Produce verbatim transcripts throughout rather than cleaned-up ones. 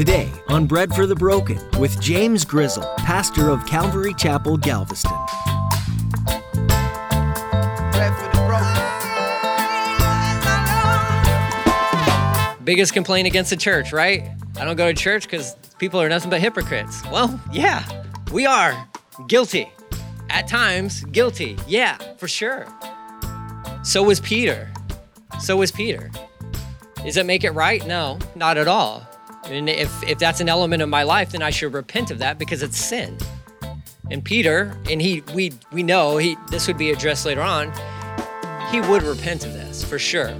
Today on Bread for the Broken with James Grizzle, pastor of Calvary Chapel, Galveston. Bread for the broken. Biggest complaint against the church, right? I don't go to church because people are nothing but hypocrites. Well, yeah, we are guilty. At times, guilty. Yeah, for sure. So was Peter. So was Peter. Does that make it right? No, not at all. And if, if that's an element of my life, then I should repent of that because it's sin. And Peter, and he we we know, he this would be addressed later on, he would repent of this for sure.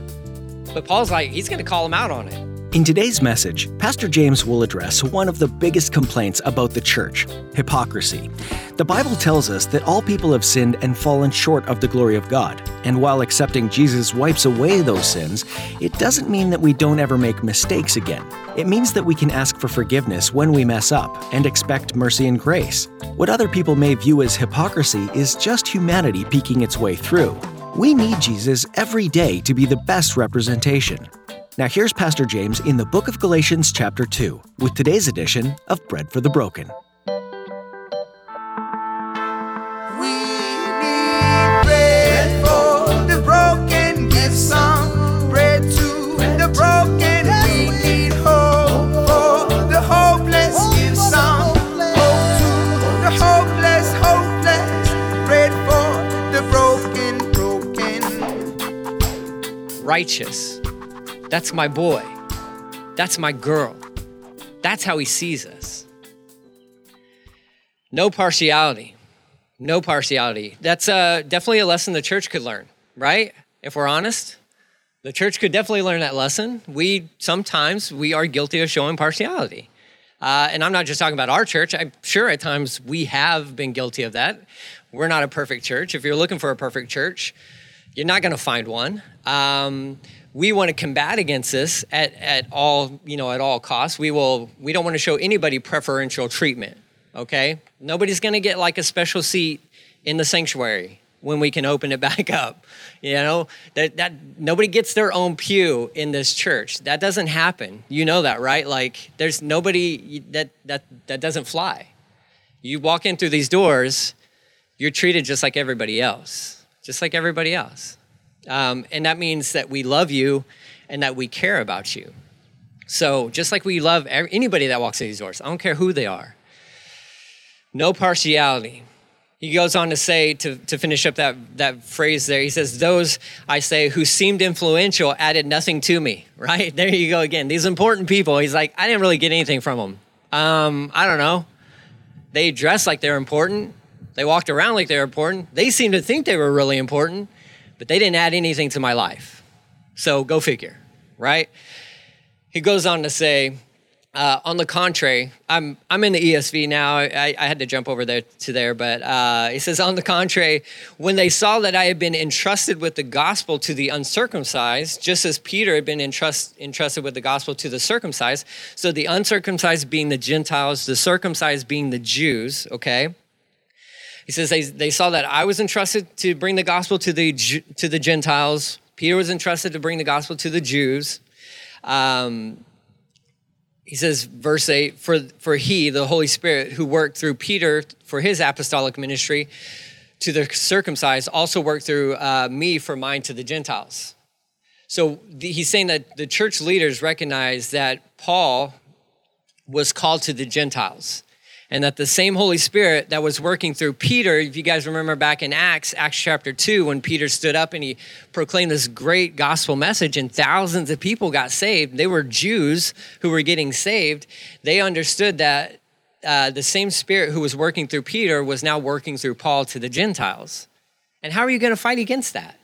But Paul's like, he's going to call him out on it. In today's message, Pastor James will address one of the biggest complaints about the church, hypocrisy. The Bible tells us that all people have sinned and fallen short of the glory of God. And while accepting Jesus wipes away those sins, it doesn't mean that we don't ever make mistakes again. It means that we can ask for forgiveness when we mess up and expect mercy and grace. What other people may view as hypocrisy is just humanity peeking its way through. We need Jesus every day to be the best representation. Now here's Pastor James in the book of Galatians chapter two with today's edition of Bread for the Broken. Righteous. That's my boy. That's my girl. That's how he sees us. No partiality. No partiality. That's uh, definitely a lesson the church could learn, right? If we're honest, the church could definitely learn that lesson. We sometimes, we are guilty of showing partiality. Uh, and I'm not just talking about our church. I'm sure at times we have been guilty of that. We're not a perfect church. If you're looking for a perfect church, you're not going to find one. Um, we want to combat against this at, at all, you know, at all costs. We will. We don't want to show anybody preferential treatment. Okay, nobody's going to get like a special seat in the sanctuary when we can open it back up. You know that that nobody gets their own pew in this church. That doesn't happen. You know that, right? Like there's nobody that that that doesn't fly. You walk in through these doors, you're treated just like everybody else. Just like everybody else. Um, and that means that we love you and that we care about you. So just like we love anybody that walks in these doors, I don't care who they are. No partiality. He goes on to say, to, to finish up that, that phrase there, he says, those, I say, who seemed influential added nothing to me, right? There you go again. These important people, he's like, I didn't really get anything from them. Um, I don't know. They dress like they're important. They walked around like they were important. They seemed to think they were really important, but they didn't add anything to my life. So go figure, right? He goes on to say, uh, on the contrary, I'm I'm in the E S V now. I, I had to jump over there to there, but uh, he says, on the contrary, when they saw that I had been entrusted with the gospel to the uncircumcised, just as Peter had been entrust, entrusted with the gospel to the circumcised, so the uncircumcised being the Gentiles, the circumcised being the Jews, okay? He says they, they saw that I was entrusted to bring the gospel to the to the Gentiles. Peter was entrusted to bring the gospel to the Jews. Um, he says, verse eight, for, for he, the Holy Spirit, who worked through Peter for his apostolic ministry to the circumcised, also worked through uh, me for mine to the Gentiles. So the, he's saying that the church leaders recognized that Paul was called to the Gentiles. And that the same Holy Spirit that was working through Peter, if you guys remember back in Acts, Acts chapter two, when Peter stood up and he proclaimed this great gospel message and thousands of people got saved, they were Jews who were getting saved. They understood that uh, the same Spirit who was working through Peter was now working through Paul to the Gentiles. And how are you going to fight against that?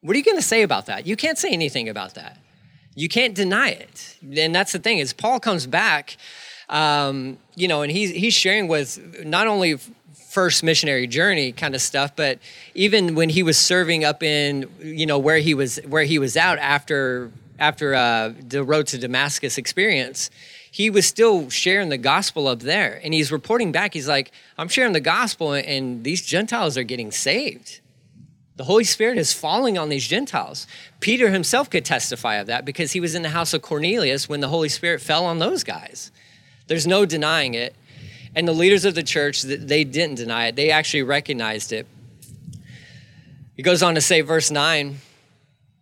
What are you going to say about that? You can't say anything about that. You can't deny it. And that's the thing is Paul comes back Um, you know, and he's, he's sharing with not only first missionary journey kind of stuff, but even when he was serving up in, you know, where he was, where he was out after, after uh, the road to Damascus experience, he was still sharing the gospel up there. And he's reporting back. He's like, I'm sharing the gospel and these Gentiles are getting saved. The Holy Spirit is falling on these Gentiles. Peter himself could testify of that because he was in the house of Cornelius when the Holy Spirit fell on those guys. There's no denying it. And the leaders of the church, they didn't deny it. They actually recognized it. It goes on to say, verse nine,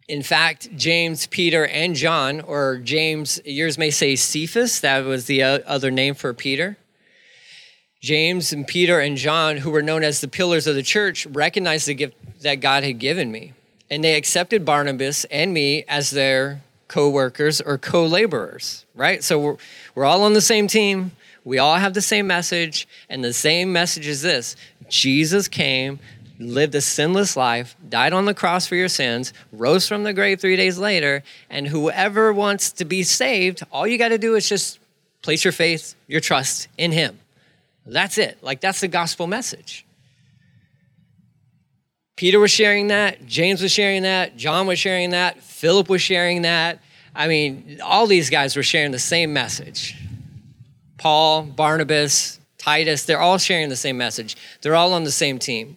in fact, James, Peter, and John, or James, yours may say Cephas, that was the other name for Peter. James and Peter and John, who were known as the pillars of the church, recognized the gift that God had given me. And they accepted Barnabas and me as their co-workers or co-laborers, right? So we're, we're all on the same team. We all have the same message, and the same message is this. Jesus came, lived a sinless life, died on the cross for your sins, rose from the grave three days later, and whoever wants to be saved, all you got to do is just place your faith, your trust in him. That's it. Like, that's the gospel message. Peter was sharing that. James was sharing that. John was sharing that. Philip was sharing that. I mean, all these guys were sharing the same message. Paul, Barnabas, Titus, they're all sharing the same message. They're all on the same team.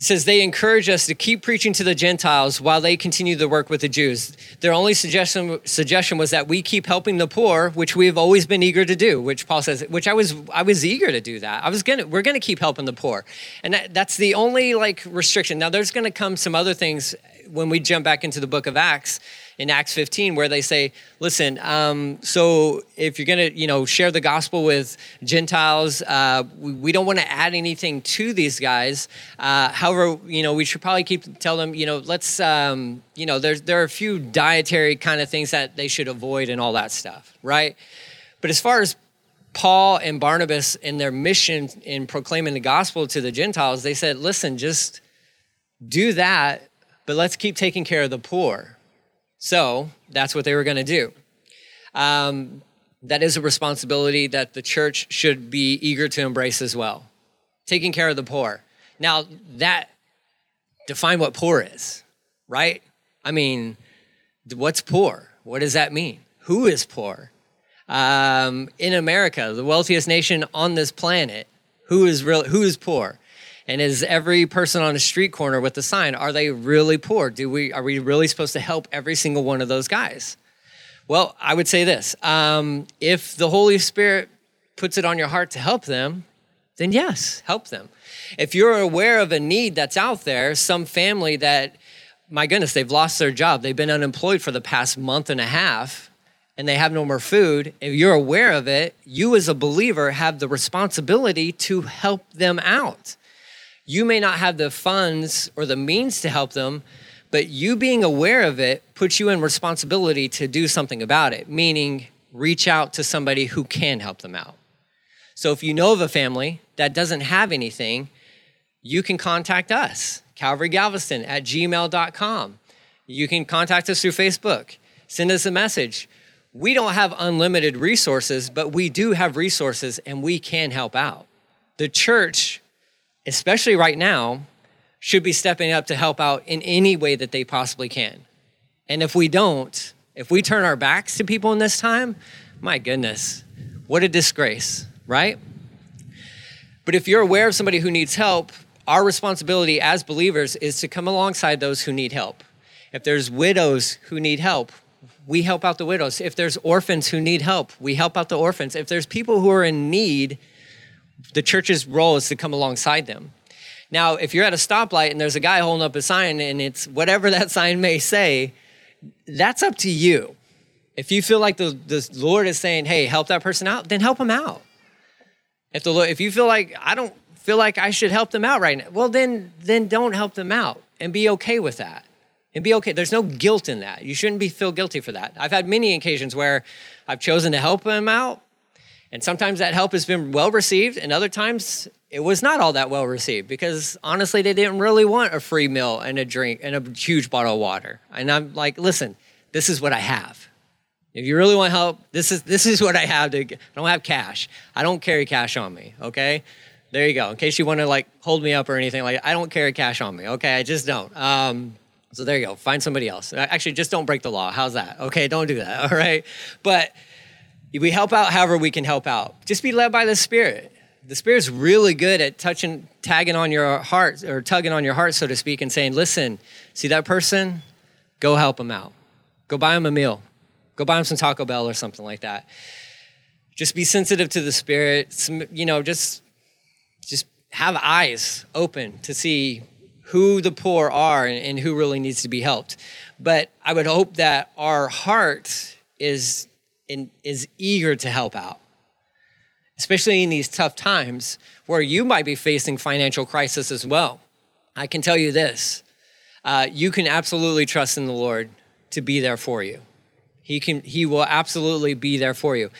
It says they encourage us to keep preaching to the Gentiles while they continue the work with the Jews. Their only suggestion suggestion was that we keep helping the poor, which we have always been eager to do, which Paul says, which I was I was eager to do that. I was gonna we're gonna keep helping the poor. And that, that's the only like restriction. Now there's gonna come some other things when we jump back into the book of Acts, in Acts fifteen, where they say, listen, um, so if you're going to, you know, share the gospel with Gentiles, uh, we, we don't want to add anything to these guys. Uh, however, you know, we should probably keep, tell them, you know, let's, um, you know, there's, there are a few dietary kind of things that they should avoid and all that stuff, right? But as far as Paul and Barnabas and their mission in proclaiming the gospel to the Gentiles, they said, listen, just do that, but let's keep taking care of the poor. So that's what they were going to do. Um, that is a responsibility that the church should be eager to embrace as well. Taking care of the poor. Now, that, define what poor is, right? I mean, what's poor? What does that mean? Who is poor? Um, in America, the wealthiest nation on this planet, who is real? Who is poor? And is every person on a street corner with a sign, are they really poor? Do we are we really supposed to help every single one of those guys? Well, I would say this. Um, if the Holy Spirit puts it on your heart to help them, then yes, help them. If you're aware of a need that's out there, some family that, my goodness, they've lost their job, they've been unemployed for the past month and a half, and they have no more food, if you're aware of it, you as a believer have the responsibility to help them out. You may not have the funds or the means to help them, but you being aware of it puts you in responsibility to do something about it, meaning reach out to somebody who can help them out. So if you know of a family that doesn't have anything, you can contact us, calvary galveston at gmail dot com. You can contact us through Facebook. Send us a message. We don't have unlimited resources, but we do have resources and we can help out. The church, especially right now, should be stepping up to help out in any way that they possibly can. And if we don't, if we turn our backs to people in this time, my goodness, what a disgrace, right? But if you're aware of somebody who needs help, our responsibility as believers is to come alongside those who need help. If there's widows who need help, we help out the widows. If there's orphans who need help, we help out the orphans. If there's people who are in need, the church's role is to come alongside them. Now, if you're at a stoplight and there's a guy holding up a sign and it's whatever that sign may say, that's up to you. If you feel like the, the Lord is saying, hey, help that person out, then help them out. If the Lord, if you feel like, I don't feel like I should help them out right now, well, then, then don't help them out and be okay with that. And be okay. There's no guilt in that. You shouldn't be feel guilty for that. I've had many occasions where I've chosen to help them out, and sometimes that help has been well-received, and other times it was not all that well-received because, honestly, they didn't really want a free meal and a drink and a huge bottle of water. And I'm like, listen, this is what I have. If you really want help, this is this is what I have. To, I don't have cash. I don't carry cash on me, okay? There you go. In case you want to, like, hold me up or anything, like, I don't carry cash on me, okay? I just don't. Um, so there you go. Find somebody else. Actually, just don't break the law. How's that? Okay, don't do that, all right? But we help out however we can help out. Just be led by the Spirit. The Spirit's really good at touching, tagging on your heart or tugging on your heart, so to speak, and saying, listen, see that person? Go help them out. Go buy them a meal. Go buy them some Taco Bell or something like that. Just be sensitive to the Spirit. You know, just just have eyes open to see who the poor are and, and who really needs to be helped. But I would hope that our heart is in, is eager to help out, especially in these tough times where you might be facing financial crisis as well. I can tell you this, uh, you can absolutely trust in the Lord to be there for you. He can, he will absolutely be there for you.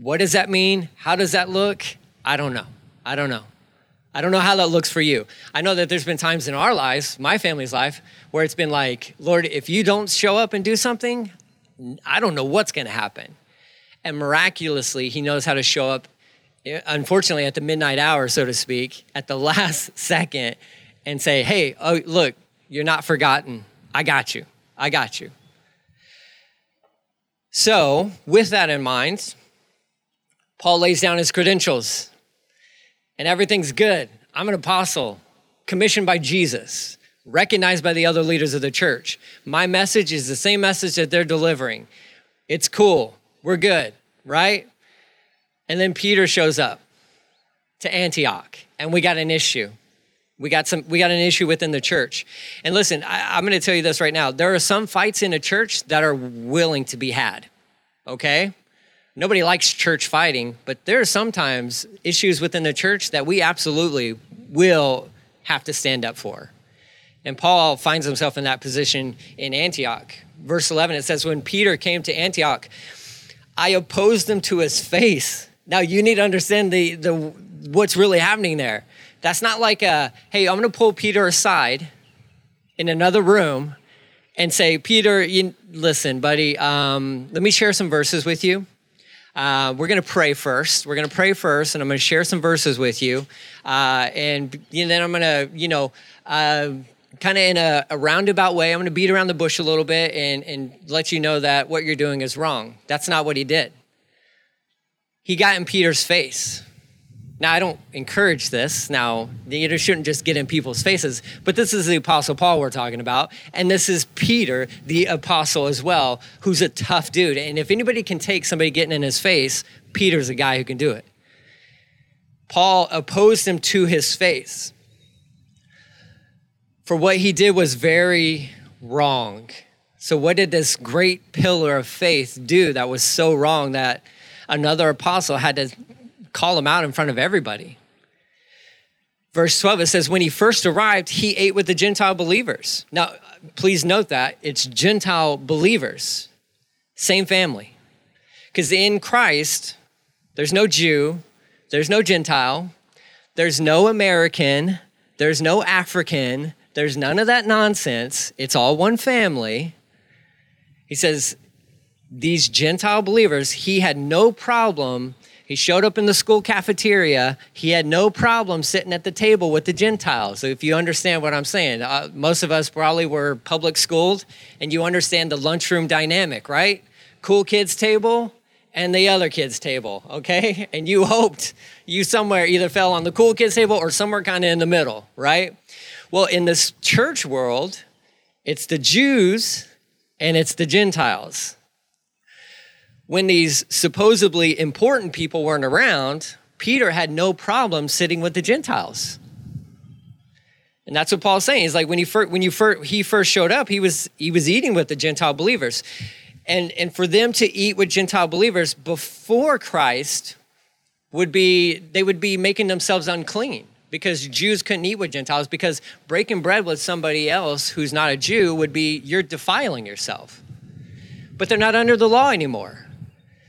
What does that mean? How does that look? I don't know. I don't know. I don't know how that looks for you. I know that there's been times in our lives, my family's life, where it's been like, Lord, if you don't show up and do something, I don't know what's going to happen. And miraculously, he knows how to show up, unfortunately, at the midnight hour, so to speak, at the last second, and say, hey, oh, look, you're not forgotten. I got you. I got you. So with that in mind, Paul lays down his credentials, and everything's good. I'm an apostle, commissioned by Jesus, recognized by the other leaders of the church. My message is the same message that they're delivering. It's cool. We're good, right? And then Peter shows up to Antioch, and we got an issue. We got some. We got an issue within the church. And listen, I, I'm going to tell you this right now. There are some fights in a church that are willing to be had, okay? Nobody likes church fighting, but there are sometimes issues within the church that we absolutely will have to stand up for. And Paul finds himself in that position in Antioch. Verse eleven, it says, when Peter came to Antioch, I opposed him to his face. Now, you need to understand the the what's really happening there. That's not like a, hey, I'm going to pull Peter aside in another room and say, Peter, you, listen, buddy, um, let me share some verses with you. Uh, we're going to pray first. We're going to pray first, and I'm going to share some verses with you. Uh, and, and then I'm going to, you know, uh, kind of in a, a roundabout way, I'm going to beat around the bush a little bit and, and let you know that what you're doing is wrong. That's not what he did. He got in Peter's face. Now, I don't encourage this. Now, you shouldn't just get in people's faces, but this is the Apostle Paul we're talking about, and this is Peter, the apostle as well, who's a tough dude. And if anybody can take somebody getting in his face, Peter's a guy who can do it. Paul opposed him to his face, for what he did was very wrong. So what did this great pillar of faith do that was so wrong that another apostle had to call him out in front of everybody? Verse twelve, it says, when he first arrived, he ate with the Gentile believers. Now, please note that it's Gentile believers, same family. Because in Christ, there's no Jew, there's no Gentile, there's no American, there's no African, there's none of that nonsense. It's all one family. He says, these Gentile believers, he had no problem. He showed up in the school cafeteria. He had no problem sitting at the table with the Gentiles. So if you understand what I'm saying, uh, most of us probably were public schooled, and you understand the lunchroom dynamic, right? Cool kids table and the other kids table, okay? And you hoped you somewhere either fell on the cool kids table or somewhere kind of in the middle, right? Well, in this church world, it's the Jews and it's the Gentiles. When these supposedly important people weren't around, Peter had no problem sitting with the Gentiles. And that's what Paul's saying. He's like, when he first, when you first, he first showed up, he was he was eating with the Gentile believers. And, and for them to eat with Gentile believers before Christ would be, they would be making themselves unclean, because Jews couldn't eat with Gentiles, because breaking bread with somebody else who's not a Jew would be, you're defiling yourself. But they're not under the law anymore.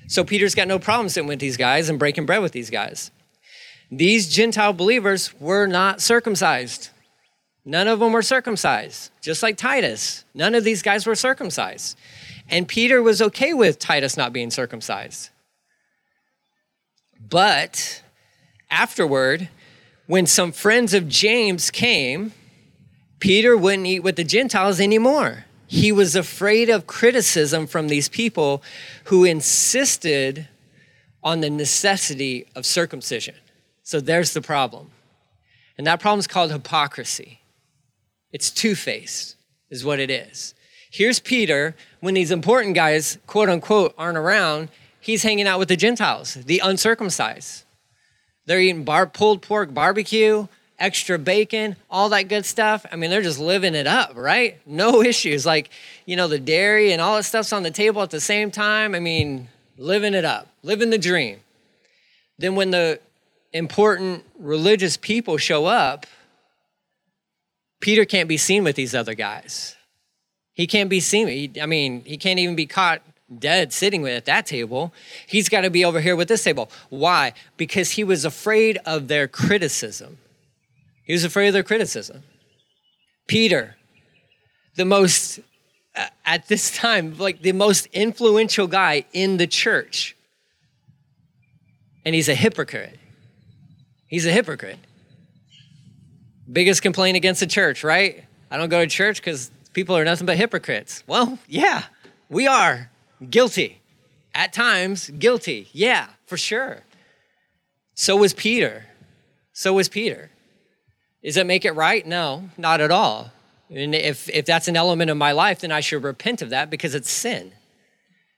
So Peter's got no problem sitting with these guys and breaking bread with these guys. These Gentile believers were not circumcised. None of them were circumcised, just like Titus. None of these guys were circumcised. And Peter was okay with Titus not being circumcised. But afterward, when some friends of James came, Peter wouldn't eat with the Gentiles anymore. He was afraid of criticism from these people who insisted on the necessity of circumcision. So there's the problem. And that problem is called hypocrisy. It's two-faced, is what it is. Here's Peter when these important guys, quote unquote, aren't around, he's hanging out with the Gentiles, the uncircumcised. They're eating bar- pulled pork barbecue, extra bacon, all that good stuff. I mean, they're just living it up, right? No issues. Like, you know, the dairy and all that stuff's on the table at the same time. I mean, living it up, living the dream. Then when the important religious people show up, Peter can't be seen with these other guys. He can't be seen. He, I mean, he can't even be caught dead sitting at that table. He's got to be over here with this table. Why? Because he was afraid of their criticism. He was afraid of their criticism. Peter, the most, at this time, like the most influential guy in the church. And he's a hypocrite. He's a hypocrite. Biggest complaint against the church, right? I don't go to church because people are nothing but hypocrites. Well, yeah, we are guilty. At times, guilty. Yeah, for sure. So was Peter. So was Peter. Does that make it right? No, not at all. And if, if that's an element of my life, then I should repent of that because it's sin.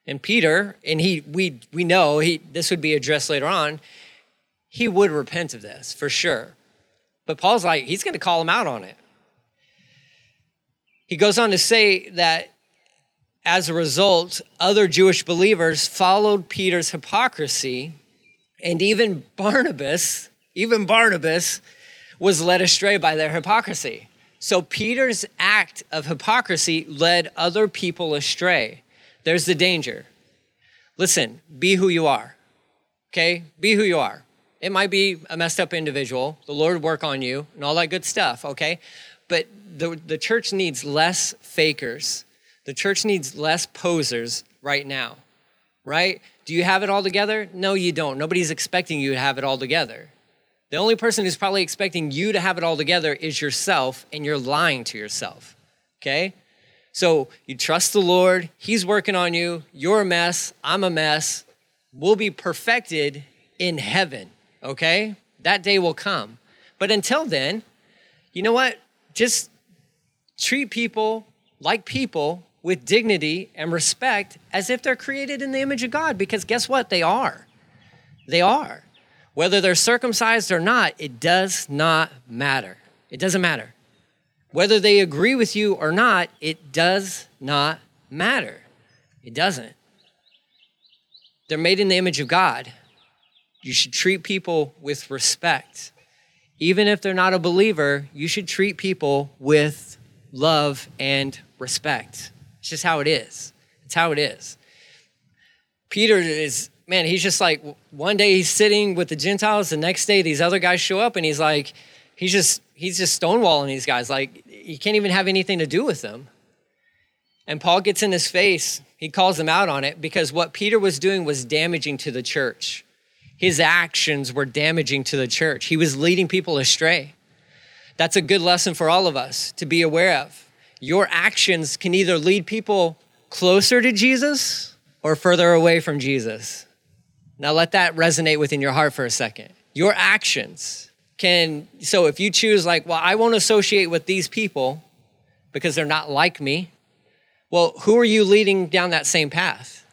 And Peter, and he we we know he this would be addressed later on, he would repent of this for sure. But Paul's like, he's going to call him out on it. He goes on to say that as a result, other Jewish believers followed Peter's hypocrisy, and even Barnabas, even Barnabas was led astray by their hypocrisy. So Peter's act of hypocrisy led other people astray. There's the danger. Listen, be who you are, okay? Be who you are. It might be a messed up individual. The Lord work on you and all that good stuff, okay? But the, the church needs less fakers. The church needs less posers right now, right? Do you have it all together? No, you don't. Nobody's expecting you to have it all together. The only person who's probably expecting you to have it all together is yourself, and you're lying to yourself, okay? So you trust the Lord. He's working on you. You're a mess. I'm a mess. We'll be perfected in heaven. Okay? That day will come. But until then, you know what? Just treat people like people with dignity and respect as if they're created in the image of God, because guess what? They are. They are. Whether they're circumcised or not, it does not matter. It doesn't matter. Whether they agree with you or not, it does not matter. It doesn't. They're made in the image of God. You should treat people with respect. Even if they're not a believer, you should treat people with love and respect. It's just how it is. It's how it is. Peter is, man, he's just like, one day he's sitting with the Gentiles, the next day these other guys show up, and he's like, he's just he's just stonewalling these guys. Like, he can't even have anything to do with them. And Paul gets in his face. He calls them out on it because what Peter was doing was damaging to the church. His actions were damaging to the church. He was leading people astray. That's a good lesson for all of us to be aware of. Your actions can either lead people closer to Jesus or further away from Jesus. Now let that resonate within your heart for a second. Your actions can, so if you choose like, well, I won't associate with these people because they're not like me. Well, who are you leading down that same path?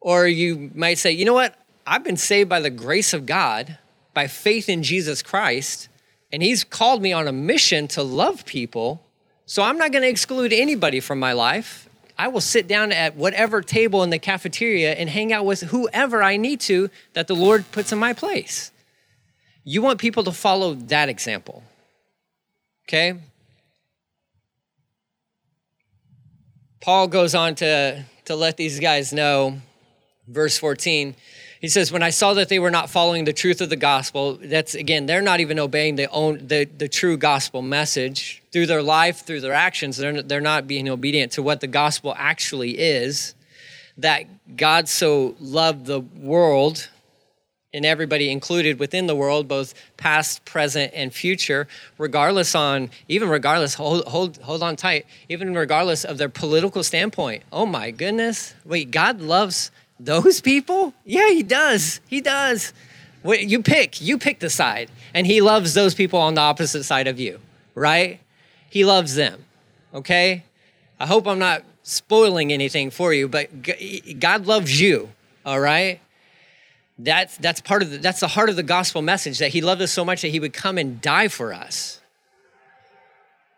Or you might say, you know what? I've been saved by the grace of God, by faith in Jesus Christ, and he's called me on a mission to love people, so I'm not going to exclude anybody from my life. I will sit down at whatever table in the cafeteria and hang out with whoever I need to that the Lord puts in my place. You want people to follow that example, okay? Paul goes on to, to let these guys know, verse fourteen, he says, when I saw that they were not following the truth of the gospel, that's, again, they're not even obeying the, own, the, the true gospel message. Through their life, through their actions, they're, they're not being obedient to what the gospel actually is, that God so loved the world, and everybody included within the world, both past, present, and future, regardless on, even regardless, hold hold, hold on tight, even regardless of their political standpoint. Oh, my goodness. Wait, God loves those people? Yeah, he does. He does. You pick. You pick the side. And he loves those people on the opposite side of you, right? He loves them, okay? I hope I'm not spoiling anything for you, but God loves you, all right? That's that's part of the, that's the heart of the gospel message, that he loved us so much that he would come and die for us.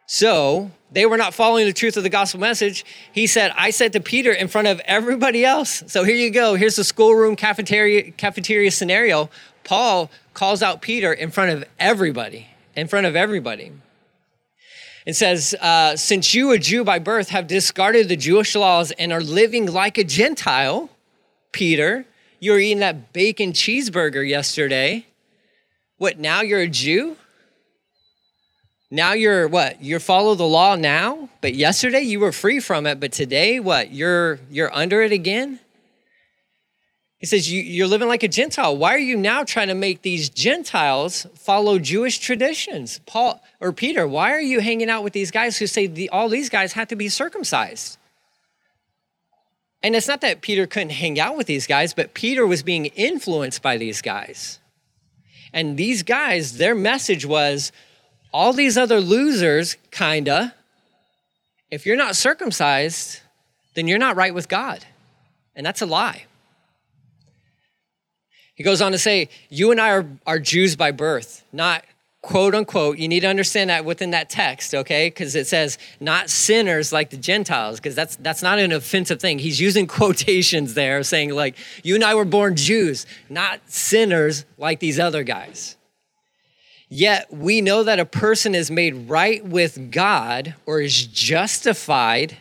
So they were not following the truth of the gospel message. He said, I said to Peter in front of everybody else. So here you go. Here's the schoolroom cafeteria cafeteria scenario. Paul calls out Peter in front of everybody, in front of everybody. It says, uh, since you, a Jew by birth, have discarded the Jewish laws and are living like a Gentile, Peter, you were eating that bacon cheeseburger yesterday. What, now you're a Jew? Now you're what? You follow the law now, but yesterday you were free from it, but today what? You're you're under it again? He says, you, you're living like a Gentile. Why are you now trying to make these Gentiles follow Jewish traditions? Paul or Peter, why are you hanging out with these guys who say the, all these guys have to be circumcised? And it's not that Peter couldn't hang out with these guys, but Peter was being influenced by these guys. And these guys, their message was, all these other losers, kinda, if you're not circumcised, then you're not right with God. And that's a lie. He goes on to say, you and I are, are Jews by birth, not quote unquote. You need to understand that within that text, okay? Because it says not sinners like the Gentiles, because that's that's not an offensive thing. He's using quotations there saying like, you and I were born Jews, not sinners like these other guys. Yet we know that a person is made right with God or is justified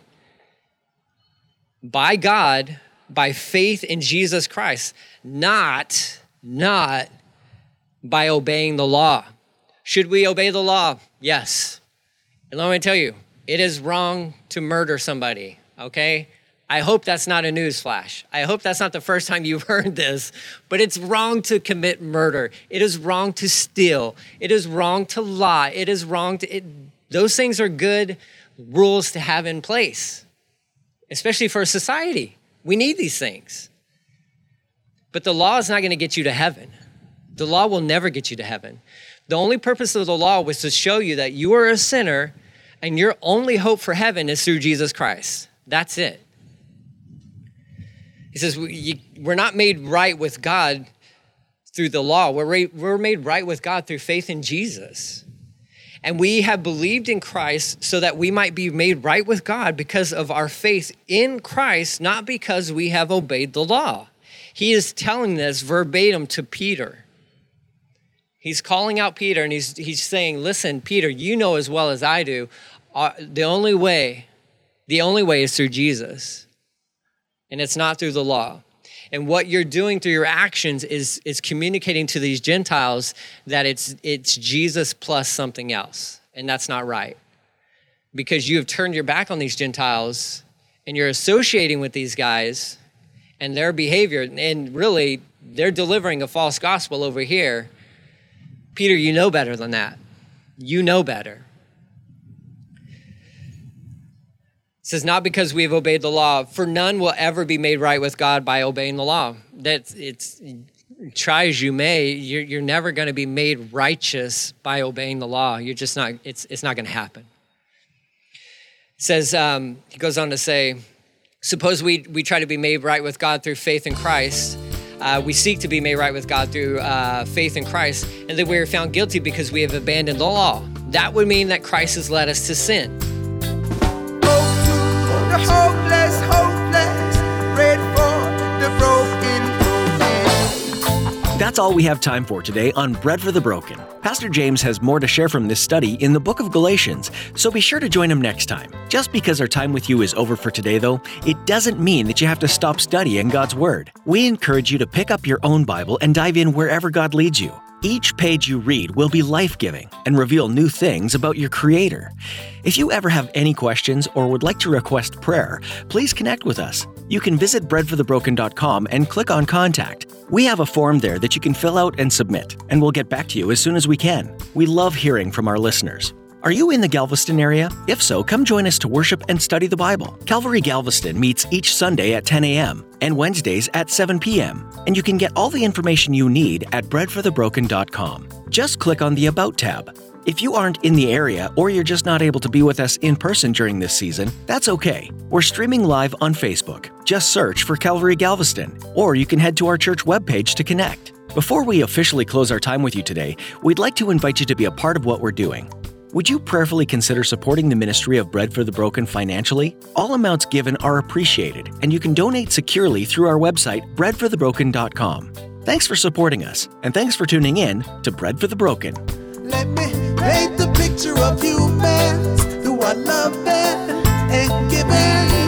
by God by faith in Jesus Christ, not, not by obeying the law. Should we obey the law? Yes. And let me tell you, it is wrong to murder somebody, okay? I hope that's not a newsflash. I hope that's not the first time you've heard this, but it's wrong to commit murder. It is wrong to steal. It is wrong to lie. It is wrong to, it, those things are good rules to have in place, especially for society. We need these things. But the law is not going to get you to heaven. The law will never get you to heaven. The only purpose of the law was to show you that you are a sinner and your only hope for heaven is through Jesus Christ. That's it. He says, we're not made right with God through the law. We're made right with God through faith in Jesus. And we have believed in Christ so that we might be made right with God because of our faith in Christ, not because we have obeyed the law. He is telling this verbatim to Peter. He's calling out Peter and he's he's saying, listen, Peter, you know as well as I do, uh, the only way, the only way is through Jesus. And it's not through the law. And what you're doing through your actions is, is communicating to these Gentiles that it's it's Jesus plus something else. And that's not right. Because you have turned your back on these Gentiles and you're associating with these guys and their behavior. And really, they're delivering a false gospel over here. Peter, you know better than that. You know better. It says, not because we have obeyed the law, for none will ever be made right with God by obeying the law. That's, it's, try as you may, you're, you're never going to be made righteous by obeying the law. You're just not, it's it's not going to happen. It says, um, he goes on to say, suppose we, we try to be made right with God through faith in Christ. Uh, we seek to be made right with God through uh, faith in Christ, and that we are found guilty because we have abandoned the law. That would mean that Christ has led us to sin. The hopeless, hopeless, bread for the broken, broken. That's all we have time for today on Bread for the Broken. Pastor James has more to share from this study in the book of Galatians, so be sure to join him next time. Just because our time with you is over for today, though, it doesn't mean that you have to stop studying God's Word. We encourage you to pick up your own Bible and dive in wherever God leads you. Each page you read will be life-giving and reveal new things about your Creator. If you ever have any questions or would like to request prayer, please connect with us. You can visit bread for the broken dot com and click on Contact. We have a form there that you can fill out and submit, and we'll get back to you as soon as we can. We love hearing from our listeners. Are you in the Galveston area? If so, come join us to worship and study the Bible. Calvary Galveston meets each Sunday at ten a.m. and Wednesdays at seven p.m. And you can get all the information you need at bread for the broken dot com. Just click on the About tab. If you aren't in the area or you're just not able to be with us in person during this season, that's okay. We're streaming live on Facebook. Just search for Calvary Galveston, or you can head to our church webpage to connect. Before we officially close our time with you today, we'd like to invite you to be a part of what we're doing. Would you prayerfully consider supporting the ministry of Bread for the Broken financially? All amounts given are appreciated, and you can donate securely through our website, bread for the broken dot com. Thanks for supporting us, and thanks for tuning in to Bread for the Broken. Let me paint the picture of you, man, who I love, man, and give it.